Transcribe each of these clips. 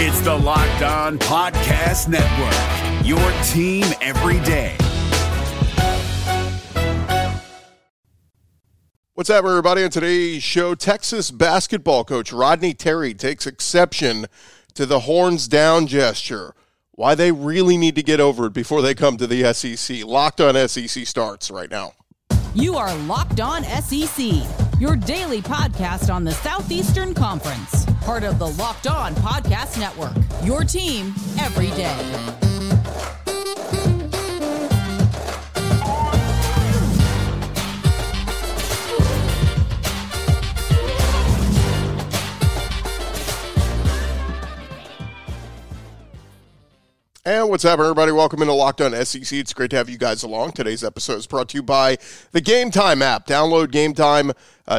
It's the Locked On Podcast Network, your team every day. What's up, everybody? On today's show, Texas basketball coach Rodney Terry takes exception to the horns down gesture. Why they really need to get over it before they come to the SEC. Locked On SEC starts right now. You are Locked On SEC, your daily podcast on the Southeastern Conference. Part of the Locked On Podcast Network, your team every day. And what's up, everybody? Welcome into Locked On SEC. It's great to have you guys along. Today's episode is brought to you by the Game Time app. Download Game Time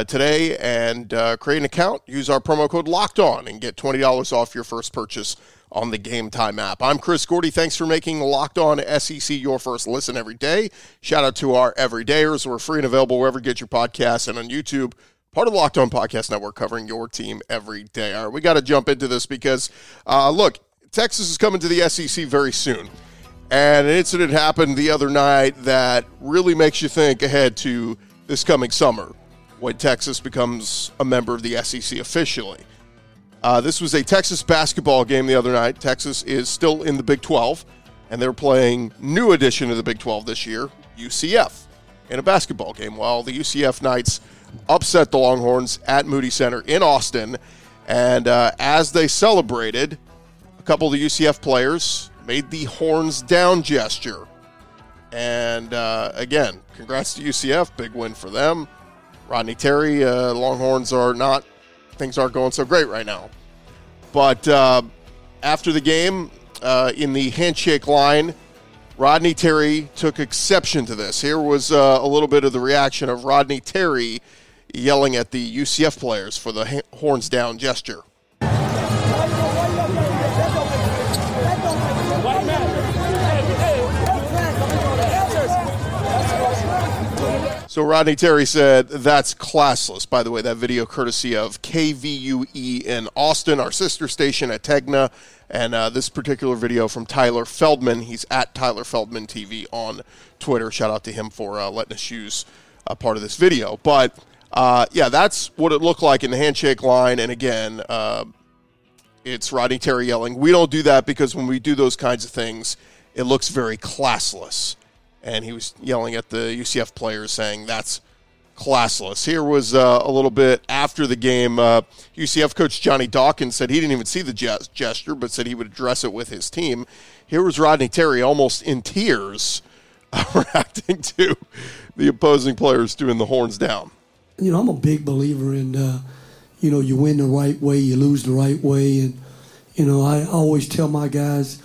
today and create an account. Use our promo code Locked On and get $20 off your first purchase on the Game Time app. I'm Chris Gordy. Thanks for making Locked On SEC your first listen every day. Shout out to our everydayers. We're free and available wherever you get your podcasts and on YouTube. Part of Locked On Podcast Network, covering your team every day. All right, we got to jump into this because, look, Texas is coming to the SEC very soon, and an incident happened the other night that really makes you think ahead to this coming summer when Texas becomes a member of the SEC officially. This was a Texas basketball game the other night. Texas is still in the Big 12, and they're playing new addition to the Big 12 this year, UCF, in a basketball game. Well, the UCF Knights upset the Longhorns at Moody Center in Austin, and as they celebrated, a couple of the UCF players made the horns down gesture. And again, congrats to UCF. Big win for them. Rodney Terry, Longhorns are not, things aren't going so great right now. But after the game, in the handshake line, Rodney Terry took exception to this. Here was a little bit of the reaction of Rodney Terry yelling at the UCF players for the horns down gesture. So Rodney Terry said, that's classless. By the way, that video courtesy of KVUE in Austin, our sister station at Tegna, and this particular video from Tyler Feldman. He's at Tyler Feldman TV on Twitter. Shout out to him for letting us use a part of this video. But, yeah, that's what it looked like in the handshake line. And, again, it's Rodney Terry yelling, we don't do that because when we do those kinds of things, it looks very classless. And he was yelling at the UCF players saying that's classless. Here was a little bit after the game. UCF coach Johnny Dawkins said he didn't even see the gesture, but said he would address it with his team. Here was Rodney Terry almost in tears reacting to the opposing players doing the horns down. You know, I'm a big believer in, you win the right way, you lose the right way. And, you know, I always tell my guys,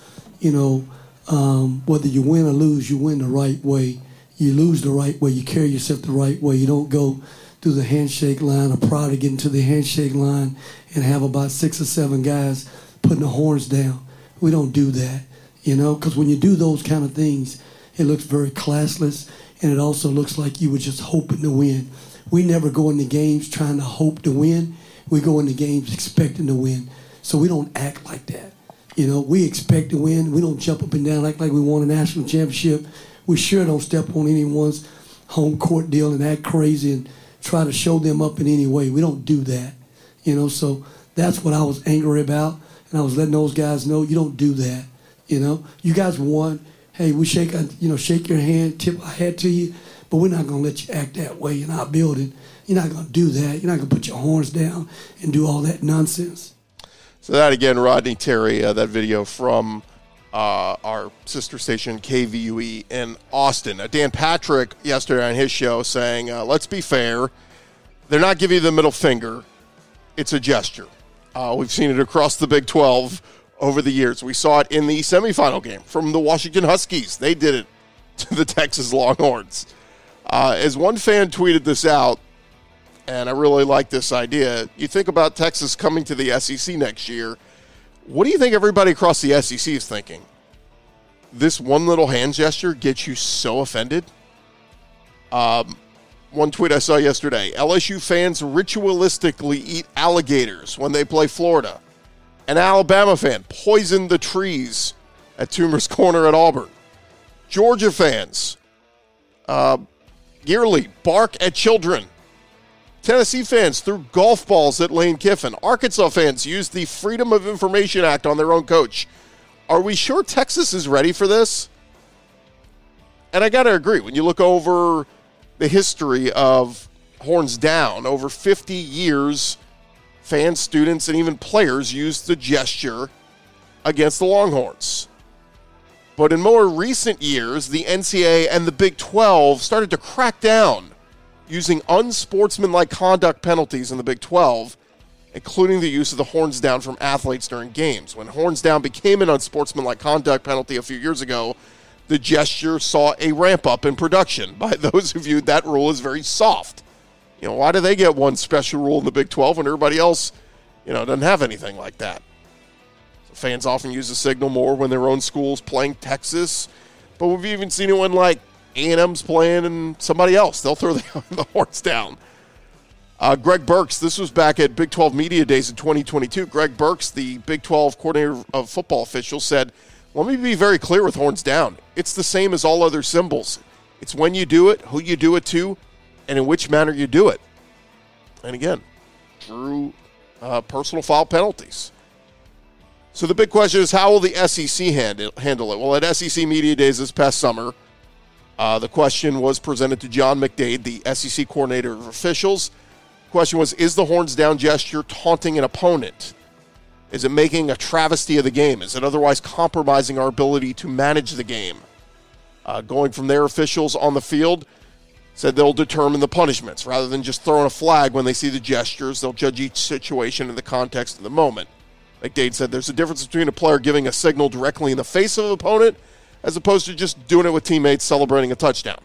whether you win or lose, you win the right way. You lose the right way. You carry yourself the right way. You don't go through the handshake line or proud to get into the handshake line and have about 6 or 7 guys putting the horns down. We don't do that, because when you do those kind of things, it looks very classless, and it also looks like you were just hoping to win. We never go into games trying to hope to win. We go into games expecting to win. So we don't act like that. We expect to win. We don't jump up and down like we won a national championship. We sure don't step on anyone's home court deal and act crazy and try to show them up in any way. We don't do that. So that's what I was angry about, and I was letting those guys know you don't do that. You guys won. Hey, we shake your hand, tip our hat to you, but we're not going to let you act that way in our building. You're not going to do that. You're not going to put your horns down and do all that nonsense. So that, again, Rodney Terry, that video from our sister station, KVUE, in Austin. Dan Patrick yesterday on his show saying, let's be fair. They're not giving you the middle finger. It's a gesture. We've seen it across the Big 12 over the years. We saw it in the semifinal game from the Washington Huskies. They did it to the Texas Longhorns. As one fan tweeted this out, and I really like this idea. You think about Texas coming to the SEC next year. What do you think everybody across the SEC is thinking? This one little hand gesture gets you so offended? One tweet I saw yesterday. LSU fans ritualistically eat alligators when they play Florida. An Alabama fan poisoned the trees at Toomer's Corner at Auburn. Georgia fans yearly bark at children. Tennessee fans threw golf balls at Lane Kiffin. Arkansas fans used the Freedom of Information Act on their own coach. Are we sure Texas is ready for this? And I got to agree, when you look over the history of Horns Down, over 50 years, fans, students, and even players used the gesture against the Longhorns. But in more recent years, the NCAA and the Big 12 started to crack down using unsportsmanlike conduct penalties in the Big 12, including the use of the horns down from athletes during games. When horns down became an unsportsmanlike conduct penalty a few years ago, the gesture saw a ramp up in production by those who viewed that rule as very soft. You know, why do they get one special rule in the Big 12 when everybody else, you know, doesn't have anything like that? So fans often use the signal more when their own school's playing Texas, but we've even seen it when, like, A&M's playing and somebody else. They'll throw the horns down. Greg Burks, this was back at Big 12 Media Days in 2022. Greg Burks, the Big 12 coordinator of football officials, said, "Let me be very clear with horns down. It's the same as all other symbols. It's when you do it, who you do it to, and in which manner you do it." And again, drew personal foul penalties. So the big question is, how will the SEC handle it? Well, at SEC Media Days this past summer, the question was presented to John McDade, the SEC coordinator of officials. The question was, is the horns down gesture taunting an opponent? Is it making a travesty of the game? Is it otherwise compromising our ability to manage the game? Going from there, officials on the field said they'll determine the punishments. Rather than just throwing a flag when they see the gestures, they'll judge each situation in the context of the moment. McDade said there's a difference between a player giving a signal directly in the face of an opponent as opposed to just doing it with teammates celebrating a touchdown.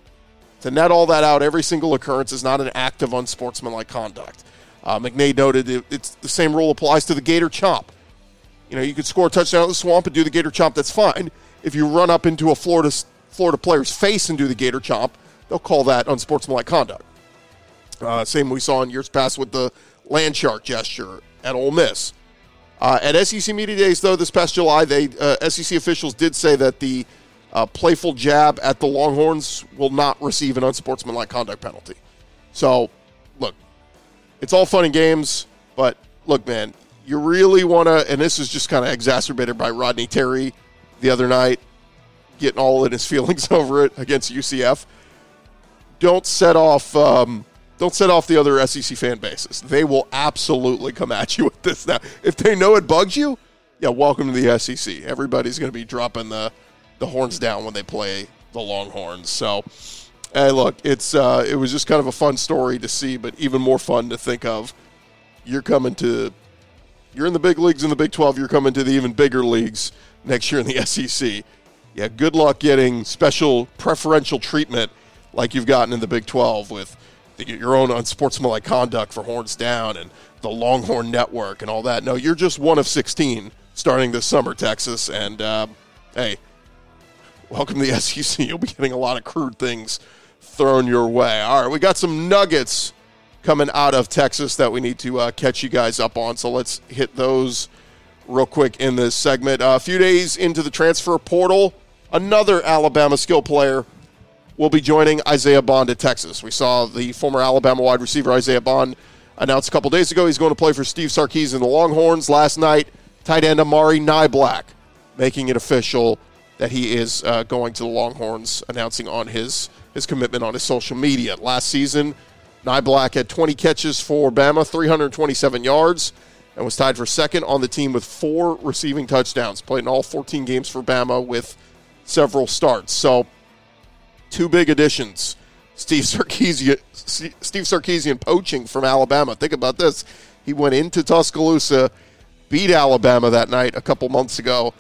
To net all that out, every single occurrence is not an act of unsportsmanlike conduct. McNaid noted it's the same rule applies to the gator chomp. You know, you could score a touchdown at the Swamp and do the gator chomp, that's fine. If you run up into a Florida player's face and do the gator chomp, they'll call that unsportsmanlike conduct. Same we saw in years past with the land shark gesture at Ole Miss. At SEC Media Days, though, this past July, SEC officials did say that the playful jab at the Longhorns will not receive an unsportsmanlike conduct penalty. So, look, it's all fun and games, but look, man, you really want to, and this is just kind of exacerbated by Rodney Terry the other night, getting all in his feelings over it against UCF. Don't set off the other SEC fan bases. They will absolutely come at you with this now. If they know it bugs you, yeah, welcome to the SEC. Everybody's going to be dropping the horns down when they play the Longhorns. So, hey, look, it was just kind of a fun story to see, but even more fun to think of. You're in the big leagues in the Big 12. You're coming to the even bigger leagues next year in the SEC. Yeah, good luck getting special preferential treatment like you've gotten in the Big 12 with your own unsportsmanlike conduct for horns down and the Longhorn Network and all that. No, you're just one of 16 starting this summer, Texas. And, hey, welcome to the SEC. You'll be getting a lot of crude things thrown your way. All right, we got some nuggets coming out of Texas that we need to catch you guys up on. So let's hit those real quick in this segment. A few days into the transfer portal, another Alabama skill player will be joining Isaiah Bond at Texas. We saw the former Alabama wide receiver Isaiah Bond announced a couple days ago he's going to play for Steve Sarkisian and the Longhorns. Last night, tight end Amari Niblack making it official that he is going to the Longhorns, announcing on his commitment on his social media. Last season, Niblack had 20 catches for Bama, 327 yards, and was tied for second on the team with 4 receiving touchdowns. Played in all 14 games for Bama with several starts. So, 2 big additions. Steve Sarkisian poaching from Alabama. Think about this. He went into Tuscaloosa, beat Alabama that night a couple months ago.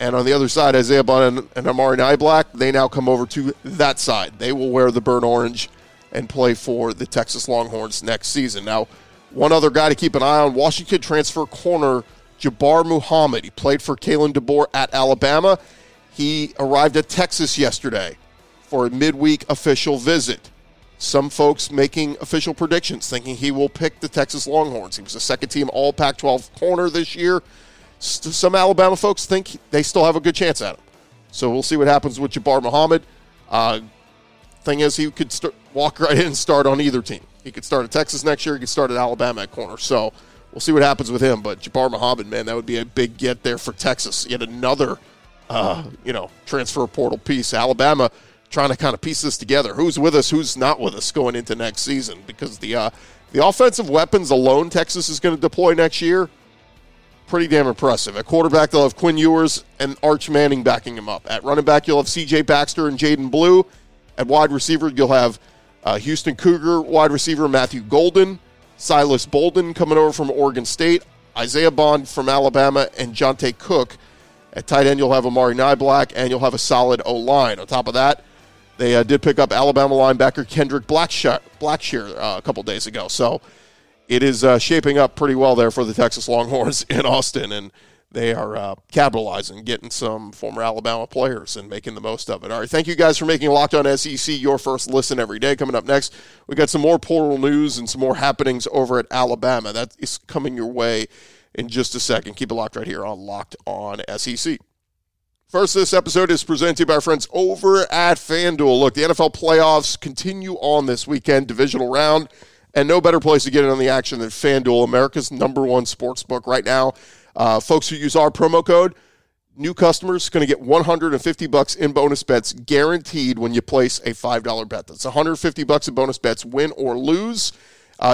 And on the other side, Isaiah Bond and Amari Niblack, they now come over to that side. They will wear the burnt orange and play for the Texas Longhorns next season. Now, one other guy to keep an eye on, Washington transfer corner Jabbar Muhammad. He played for Kalen DeBoer at Alabama. He arrived at Texas yesterday for a midweek official visit. Some folks making official predictions, thinking he will pick the Texas Longhorns. He was a second-team All Pac-12 corner this year. some Alabama folks think they still have a good chance at him. So we'll see what happens with Jabbar Muhammad. Thing is, he could walk right in and start on either team. He could start at Texas next year. He could start at Alabama at corner. So we'll see what happens with him. But Jabbar Muhammad, man, that would be a big get there for Texas. Yet another, transfer portal piece. Alabama trying to kind of piece this together. Who's with us, who's not with us going into next season? Because the offensive weapons alone Texas is going to deploy next year, pretty damn impressive. At quarterback, they'll have Quinn Ewers and Arch Manning backing him up. At running back, you'll have C.J. Baxter and Jaden Blue. At wide receiver, you'll have Houston Cougar wide receiver Matthew Golden, Silas Bolden coming over from Oregon State, Isaiah Bond from Alabama, and Jonte Cook. At tight end, you'll have Amari Niblack, and you'll have a solid O-line. On top of that, they did pick up Alabama linebacker Kendrick Blackshear a couple days ago. So it is shaping up pretty well there for the Texas Longhorns in Austin, and they are capitalizing, getting some former Alabama players and making the most of it. All right, thank you guys for making Locked On SEC your first listen every day. Coming up next, we got some more portal news and some more happenings over at Alabama. That is coming your way in just a second. Keep it locked right here on Locked On SEC. First, this episode is presented by our friends over at FanDuel. Look, the NFL playoffs continue on this weekend, divisional round, and no better place to get in on the action than FanDuel, America's #1 sportsbook right now. Folks who use our promo code, new customers, going to get $150 in bonus bets guaranteed when you place a $5 bet. That's $150 in bonus bets, win or lose.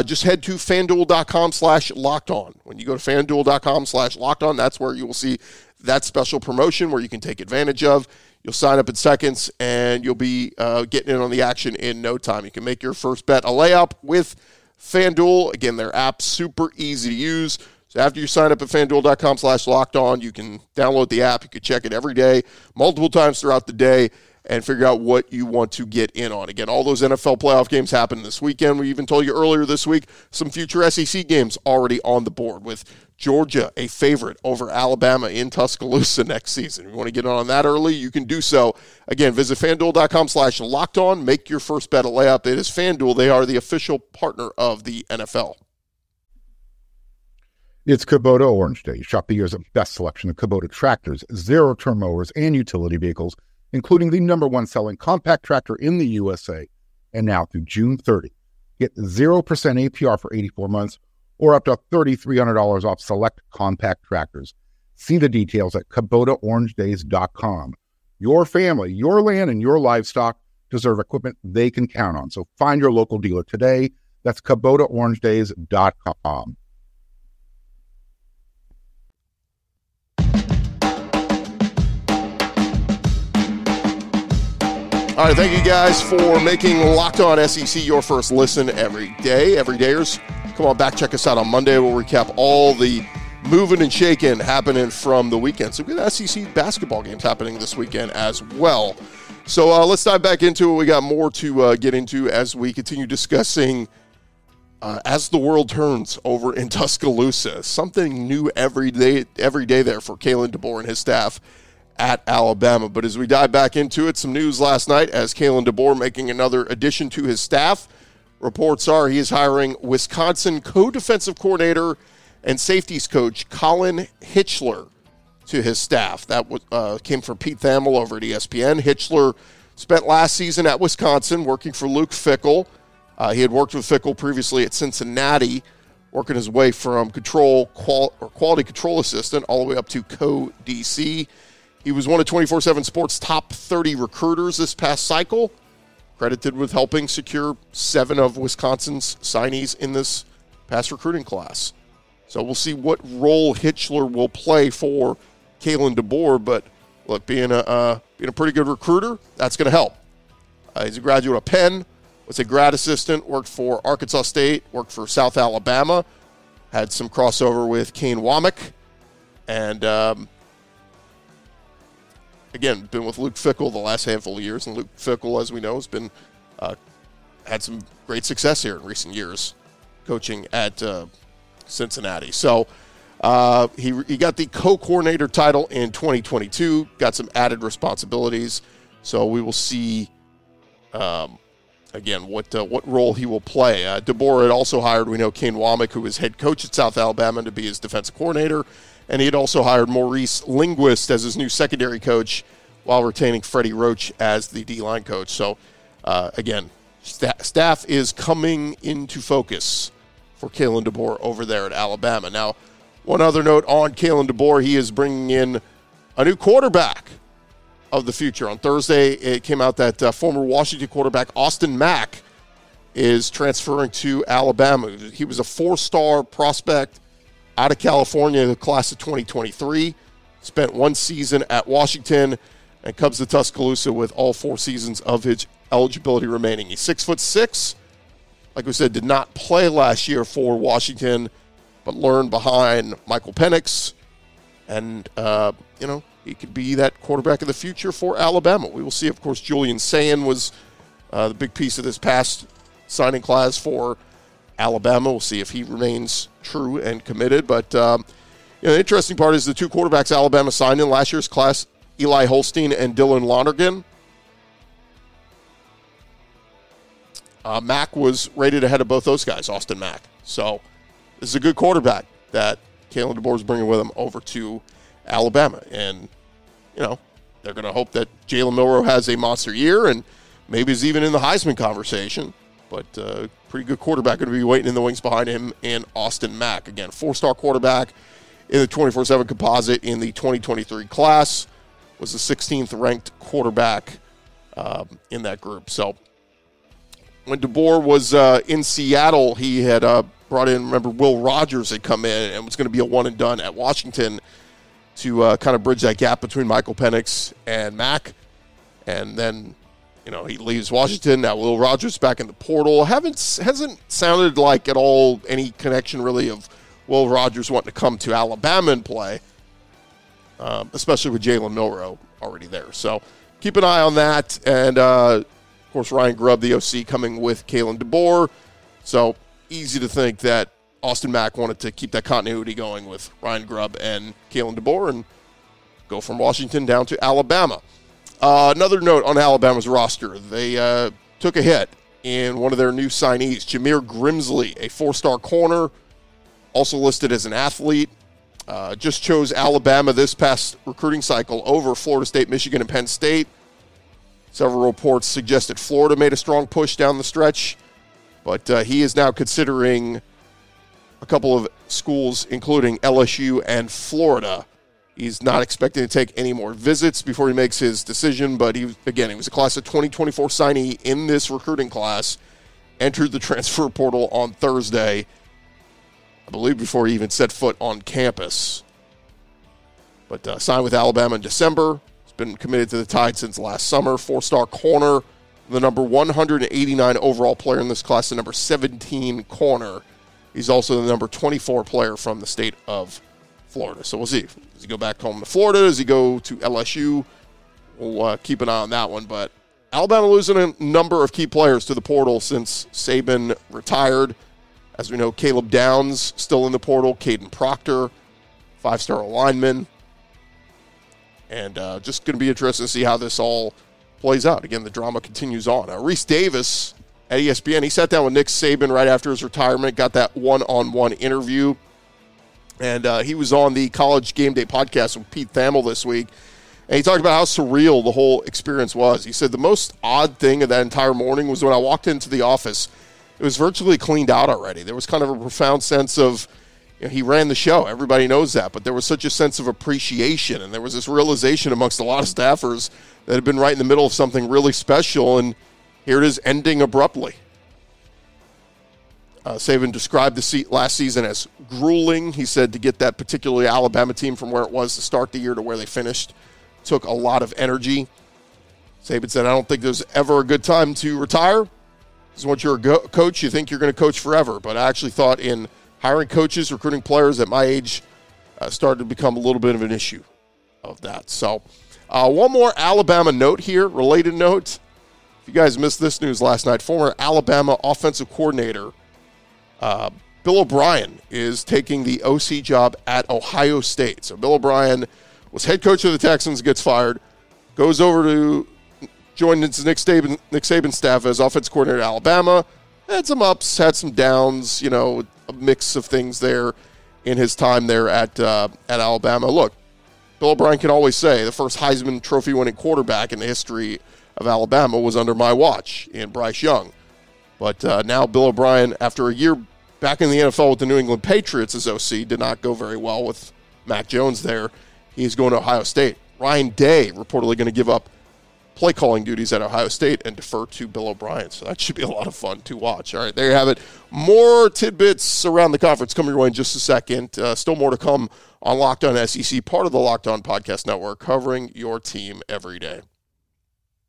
Just head to FanDuel.com/LockedOn. When you go to FanDuel.com/LockedOn, that's where you will see that special promotion where you can take advantage of. You'll sign up in seconds, and you'll be getting in on the action in no time. You can make your first bet a layup with FanDuel. Again, their app's super easy to use. So after you sign up at FanDuel.com/LockedOn, you can download the app. You can check it every day, multiple times throughout the day, and figure out what you want to get in on. Again, all those NFL playoff games happen this weekend. We even told you earlier this week, some future SEC games already on the board with Georgia, a favorite over Alabama in Tuscaloosa next season. If you want to get on that early, you can do so. Again, visit FanDuel.com/LockedOn. Make your first bet a layup. It is FanDuel. They are the official partner of the NFL. It's Kubota Orange Day. Shop the year's best selection of Kubota tractors, zero-turn mowers, and utility vehicles, including the #1 selling compact tractor in the USA. And now through June 30, get 0% APR for 84 months or up to $3,300 off select compact tractors. See the details at KubotaOrangeDays.com. Your family, your land, and your livestock deserve equipment they can count on. So find your local dealer today. That's KubotaOrangeDays.com. All right, thank you guys for making Locked On SEC your first listen every day. Everydayers, come on back, check us out on Monday. We'll recap all the moving and shaking happening from the weekend. So we've got SEC basketball games happening this weekend as well. So let's dive back into it. We got more to get into as we continue discussing As the World Turns over in Tuscaloosa. Something new every day there for Kalen DeBoer and his staff at Alabama. But as we dive back into it, some news last night as Kalen DeBoer making another addition to his staff. Reports are he is hiring Wisconsin co-defensive coordinator and safeties coach Colin Hitchler to his staff. That came from Pete Thamel over at ESPN. Hitchler spent last season at Wisconsin working for Luke Fickell. He had worked with Fickell previously at Cincinnati, working his way from quality control assistant all the way up to co-DC. He was one of 24/7 Sports' top 30 recruiters this past cycle, credited with helping secure 7 of Wisconsin's signees in this past recruiting class. So we'll see what role Hitchler will play for Kalen DeBoer, but look, being a pretty good recruiter, that's going to help. He's a graduate of Penn, was a grad assistant, worked for Arkansas State, worked for South Alabama, had some crossover with Kane Womack, and again, been with Luke Fickell the last handful of years, and Luke Fickell, as we know, has been had some great success here in recent years, coaching at Cincinnati. So he got the co-coordinator title in 2022, got some added responsibilities. So we will see again, what role he will play. DeBoer had also hired, we know, Kane Womack, who was head coach at South Alabama, to be his defensive coordinator. And he had also hired Maurice Linguist as his new secondary coach while retaining Freddie Roach as the D-line coach. So, again, staff is coming into focus for Kalen DeBoer over there at Alabama. Now, one other note on Kalen DeBoer, he is bringing in a new quarterback of the future. On Thursday, it came out that former Washington quarterback Austin Mack is transferring to Alabama. He was a four-star prospect out of California, the class of 2023, spent one season at Washington, and comes to Tuscaloosa with all 4 seasons of his eligibility remaining. He's 6'6", like we said, did not play last year for Washington, but learned behind Michael Penix, and, he could be that quarterback of the future for Alabama. We will see. Of course, Julian Sayin was the big piece of this past signing class for Alabama. We'll see if he remains true and committed. But the interesting part is the two quarterbacks Alabama signed in last year's class, Eli Holstein and Dylan Lonergan. Mack was rated ahead of both those guys, Austin Mack. So this is a good quarterback that Kalen DeBoer is bringing with him over to Alabama. And, they're going to hope that Jalen Milroe has a monster year and maybe is even in the Heisman conversation. But pretty good quarterback going to be waiting in the wings behind him and Austin Mack. Again, 4-star quarterback in the 24/7 composite in the 2023 class. Was the 16th ranked quarterback in that group. So when DeBoer was in Seattle, he had brought in, remember, Will Rogers had come in and was going to be a one-and-done at Washington to kind of bridge that gap between Michael Penix and Mack. And then, he leaves Washington. Now Will Rogers back in the portal. Hasn't sounded like at all any connection really of Will Rogers wanting to come to Alabama and play, especially with Jalen Milroe already there. So keep an eye on that. And, of course, Ryan Grubb, the OC, coming with Kalen DeBoer. So easy to think that Austin Mack wanted to keep that continuity going with Ryan Grubb and Kalen DeBoer and go from Washington down to Alabama. Another note on Alabama's roster. They took a hit in one of their new signees, Jameer Grimsley, a 4-star corner, also listed as an athlete. Just chose Alabama this past recruiting cycle over Florida State, Michigan, and Penn State. Several reports suggested Florida made a strong push down the stretch, but he is now considering a couple of schools, including LSU and Florida. He's not expecting to take any more visits before he makes his decision, but he was a class of 2024 signee in this recruiting class, entered the transfer portal on Thursday, I believe before he even set foot on campus. But signed with Alabama in December. He's been committed to the Tide since last summer. 4-star corner, the number 189 overall player in this class, the number 17 corner. He's also the number 24 player from the state of Florida. So we'll see. Does he go back home to Florida? Does he go to LSU? We'll keep an eye on that one. But Alabama losing a number of key players to the portal since Saban retired. As we know, Caleb Downs still in the portal. Caden Proctor, 5-star lineman. And just going to be interesting to see how this all plays out. Again, the drama continues on. Reese Davis at ESPN, he sat down with Nick Saban right after his retirement, got that one-on-one interview, and he was on the College Game Day podcast with Pete Thamel this week, and he talked about how surreal the whole experience was. He said the most odd thing of that entire morning was when I walked into the office, it was virtually cleaned out already. There was kind of a profound sense of, he ran the show, everybody knows that, but there was such a sense of appreciation, and there was this realization amongst a lot of staffers that had been right in the middle of something really special, and here it is ending abruptly. Saban described the last season as grueling. He said to get that particularly Alabama team from where it was to start the year to where they finished took a lot of energy. Saban said, I don't think there's ever a good time to retire. Because once you're a coach, you think you're going to coach forever. But I actually thought in hiring coaches, recruiting players at my age, started to become a little bit of an issue of that. So one more Alabama note here, related note. If you guys missed this news last night, former Alabama offensive coordinator Bill O'Brien is taking the OC job at Ohio State. So Bill O'Brien was head coach of the Texans, gets fired, goes over to joined his Nick Saban staff as offense coordinator at Alabama. Had some ups, had some downs, you know, a mix of things there in his time there at Alabama. Look, Bill O'Brien can always say the first Heisman Trophy-winning quarterback in the history of Alabama was under my watch in Bryce Young. But now Bill O'Brien, after a year back in the NFL with the New England Patriots as OC, did not go very well with Mac Jones there. He's going to Ohio State. Ryan Day reportedly going to give up play calling duties at Ohio State and defer to Bill O'Brien. So that should be a lot of fun to watch. All right, there you have it. More tidbits around the conference coming your way in just a second. Still more to come on Locked On SEC, part of the Locked On Podcast Network, covering your team every day.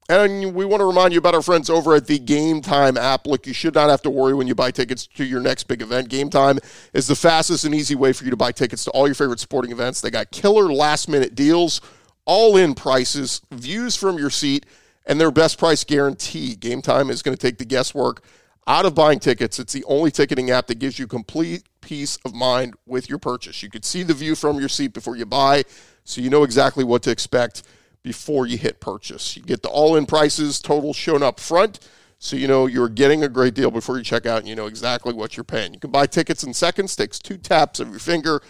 And we want to remind you about our friends over at the Game Time app. Look, you should not have to worry when you buy tickets to your next big event. Game Time is the fastest and easy way for you to buy tickets to all your favorite sporting events. They got killer last-minute deals, all-in prices, views from your seat, and their best price guarantee. Game Time is going to take the guesswork out of buying tickets. It's the only ticketing app that gives you complete peace of mind with your purchase. You can see the view from your seat before you buy, so you know exactly what to expect before you hit purchase. You get the all-in prices, total shown up front, so you know you're getting a great deal before you check out and you know exactly what you're paying. You can buy tickets in seconds, takes 2 taps of your finger.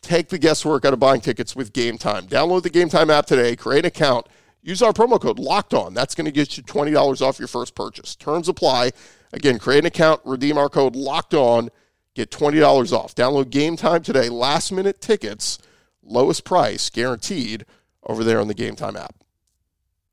Take the guesswork out of buying tickets with Game Time. Download the Game Time app today, create an account, use our promo code LOCKEDON. That's going to get you $20 off your first purchase. Terms apply. Again, create an account, redeem our code LOCKEDON, get $20 off. Download Game Time today. Last-minute tickets, lowest price guaranteed over there on the Game Time app.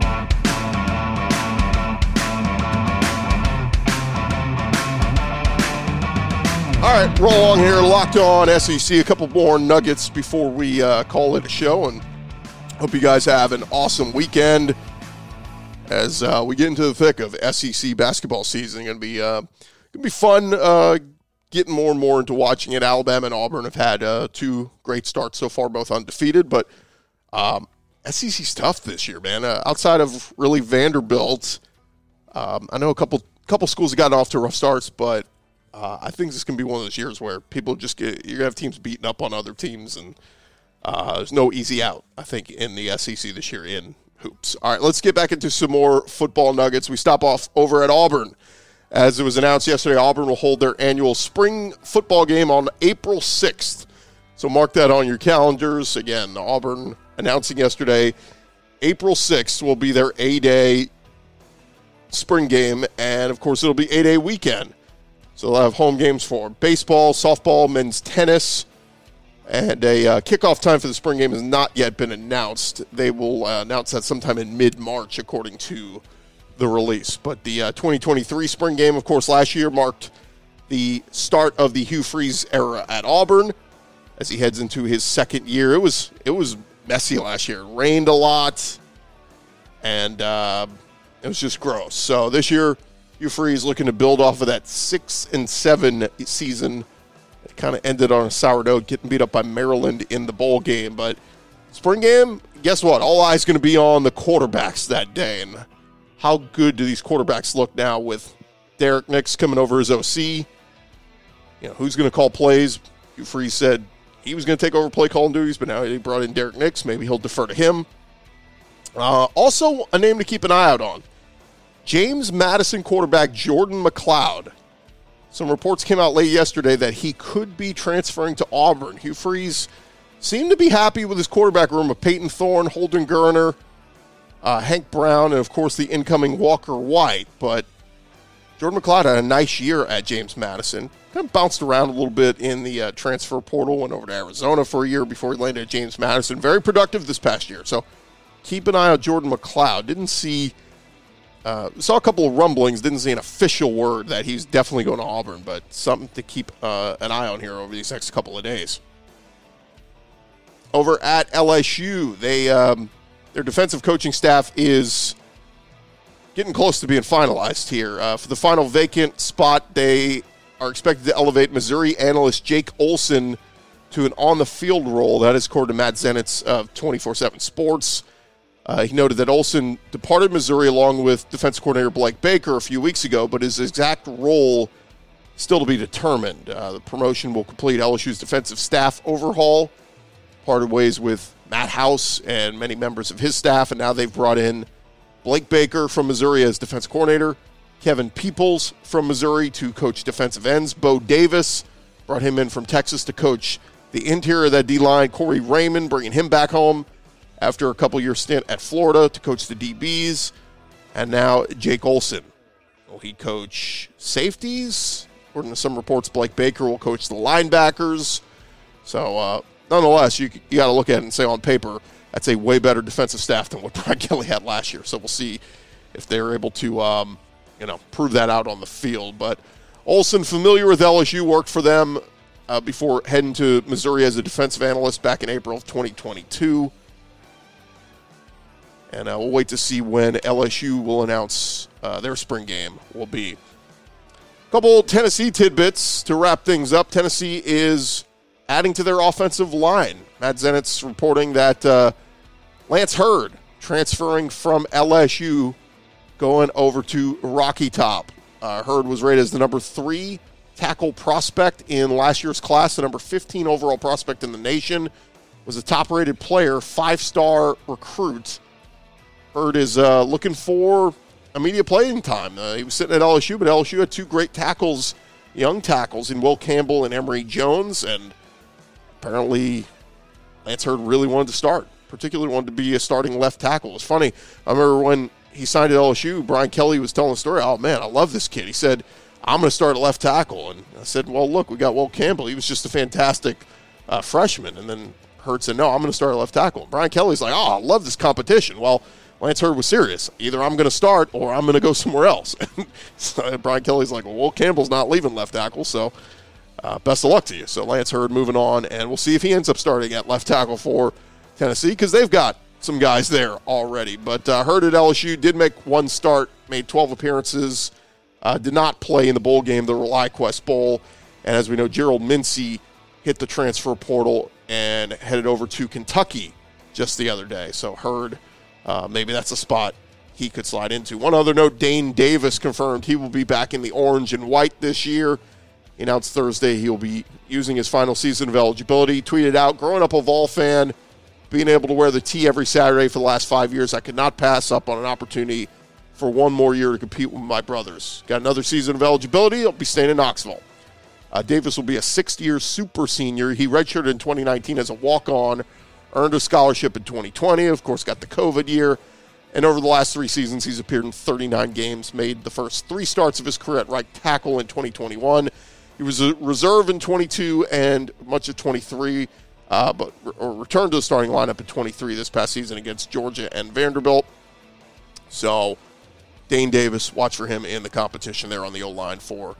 All right, roll on here. Locked On SEC. A couple more nuggets before we call it a show, and hope you guys have an awesome weekend as we get into the thick of SEC basketball season. Gonna be fun. Getting more and more into watching it. Alabama and Auburn have had 2 great starts so far, both undefeated, but. SEC's tough this year, man. Outside of really Vanderbilt, I know a couple schools have gotten off to rough starts, but I think this is going to be one of those years where people just you're going to have teams beating up on other teams, and there's no easy out, I think, in the SEC this year in hoops. All right, let's get back into some more football nuggets. We stop off over at Auburn. As it was announced yesterday, Auburn will hold their annual spring football game on April 6th. So mark that on your calendars. Again, Auburn announcing yesterday, April 6th will be their A-Day spring game, and, of course, it'll be A-Day weekend. So they'll have home games for baseball, softball, men's tennis, and a kickoff time for the spring game has not yet been announced. They will announce that sometime in mid-March, according to the release. But the 2023 spring game, of course, last year marked the start of the Hugh Freeze era at Auburn as he heads into his second year. It was messy last year. It rained a lot, and it was just gross. So this year, Hugh Freeze looking to build off of that 6-7 season. It kind of ended on a sour note, getting beat up by Maryland in the bowl game. But spring game, guess what? All eyes going to be on the quarterbacks that day. And how good do these quarterbacks look now with Derek Nix coming over as OC? You know, who's going to call plays? Hugh Freeze said he was going to take over play calling duties, but now he brought in Derek Nix. Maybe he'll defer to him. Also, a name to keep an eye out on. James Madison quarterback Jordan McLeod. Some reports came out late yesterday that he could be transferring to Auburn. Hugh Freeze seemed to be happy with his quarterback room of Peyton Thorne, Holden Gurner, Hank Brown, and, of course, the incoming Walker White. But Jordan McLeod had a nice year at James Madison. Kind of bounced around a little bit in the transfer portal, went over to Arizona for a year before he landed at James Madison. Very productive this past year. So keep an eye on Jordan McLeod. Saw a couple of rumblings, didn't see an official word that he's definitely going to Auburn, but something to keep an eye on here over these next couple of days. Over at LSU, they Their defensive coaching staff is getting close to being finalized here. For the final vacant spot, they are expected to elevate Missouri analyst Jake Olson to an on-the-field role. That is according to Matt Zenitz of 24/7 Sports. He noted that Olson departed Missouri along with defense coordinator Blake Baker a few weeks ago, but his exact role still to be determined. The promotion will complete LSU's defensive staff overhaul, parted ways with Matt House and many members of his staff, and now they've brought in Blake Baker from Missouri as defense coordinator, Kevin Peoples from Missouri to coach defensive ends, Bo Davis brought him in from Texas to coach the interior of that D-line, Corey Raymond bringing him back home after a couple-year stint at Florida to coach the DBs, and now Jake Olson. Will he coach safeties? According to some reports, Blake Baker will coach the linebackers. So, nonetheless, you got to look at it and say on paper, that's a way better defensive staff than what Brian Kelly had last year. So we'll see if they're able to, prove that out on the field. But Olson, familiar with LSU, worked for them before heading to Missouri as a defensive analyst back in April of 2022. And we'll wait to see when LSU will announce their spring game will be. A couple Tennessee tidbits to wrap things up. Tennessee is adding to their offensive line. Matt Zenitz reporting that Lance Hurd transferring from LSU going over to Rocky Top. Hurd was rated as the number 3 tackle prospect in last year's class, the number 15 overall prospect in the nation, was a top-rated player, 5-star recruit. Hurd is looking for immediate playing time. He was sitting at LSU, but LSU had 2 great tackles, young tackles, in Will Campbell and Emory Jones, and apparently Lance Hurd really wanted to start, particularly wanted to be a starting left tackle. It's funny, I remember when he signed at LSU, Brian Kelly was telling the story, oh man, I love this kid. He said, I'm going to start at left tackle, and I said, well, look, we got Will Campbell. He was just a fantastic freshman, and then Hurd said, no, I'm going to start at left tackle. And Brian Kelly's like, oh, I love this competition. Well, Lance Hurd was serious. Either I'm going to start or I'm going to go somewhere else. So Brian Kelly's like, well, Campbell's not leaving left tackle, so best of luck to you. So Lance Hurd moving on, and we'll see if he ends up starting at left tackle for Tennessee because they've got some guys there already. But Hurd at LSU did make 1 start, made 12 appearances, did not play in the bowl game, the ReliQuest Bowl. And as we know, Gerald Mincy hit the transfer portal and headed over to Kentucky just the other day. So Hurd, maybe that's a spot he could slide into. One other note, Dane Davis confirmed he will be back in the orange and white this year. He announced Thursday he'll be using his final season of eligibility. Tweeted out, growing up a Vol fan, being able to wear the tee every Saturday for the last 5 years, I could not pass up on an opportunity for 1 more year to compete with my brothers. Got another season of eligibility. I'll be staying in Knoxville. Davis will be a 6th-year super senior. He redshirted in 2019 as a walk-on. Earned a scholarship in 2020, of course, got the COVID year. And over the last 3 seasons, he's appeared in 39 games, made the first 3 starts of his career at right tackle in 2021. He was a reserve in 22 and much of 23, but returned to the starting lineup in 23 this past season against Georgia and Vanderbilt. So Dane Davis, watch for him in the competition there on the O-line for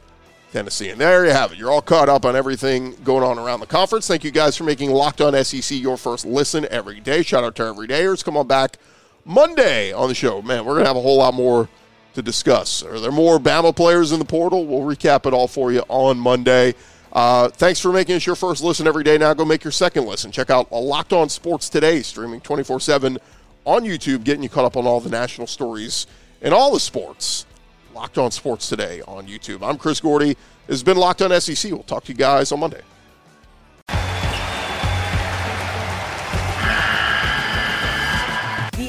Tennessee. And there you have it. You're all caught up on everything going on around the conference. Thank you guys for making Locked On SEC your first listen every day. Shout out to our everydayers. Come on back Monday on the show. Man, we're going to have a whole lot more to discuss. Are there more Bama players in the portal? We'll recap it all for you on Monday. Thanks for making us your first listen every day. Now go make your second listen. Check out Locked On Sports Today, streaming 24/7 on YouTube, getting you caught up on all the national stories and all the sports. Locked On Sports Today on YouTube. I'm Chris Gordy. This has been Locked On SEC. We'll talk to you guys on Monday. The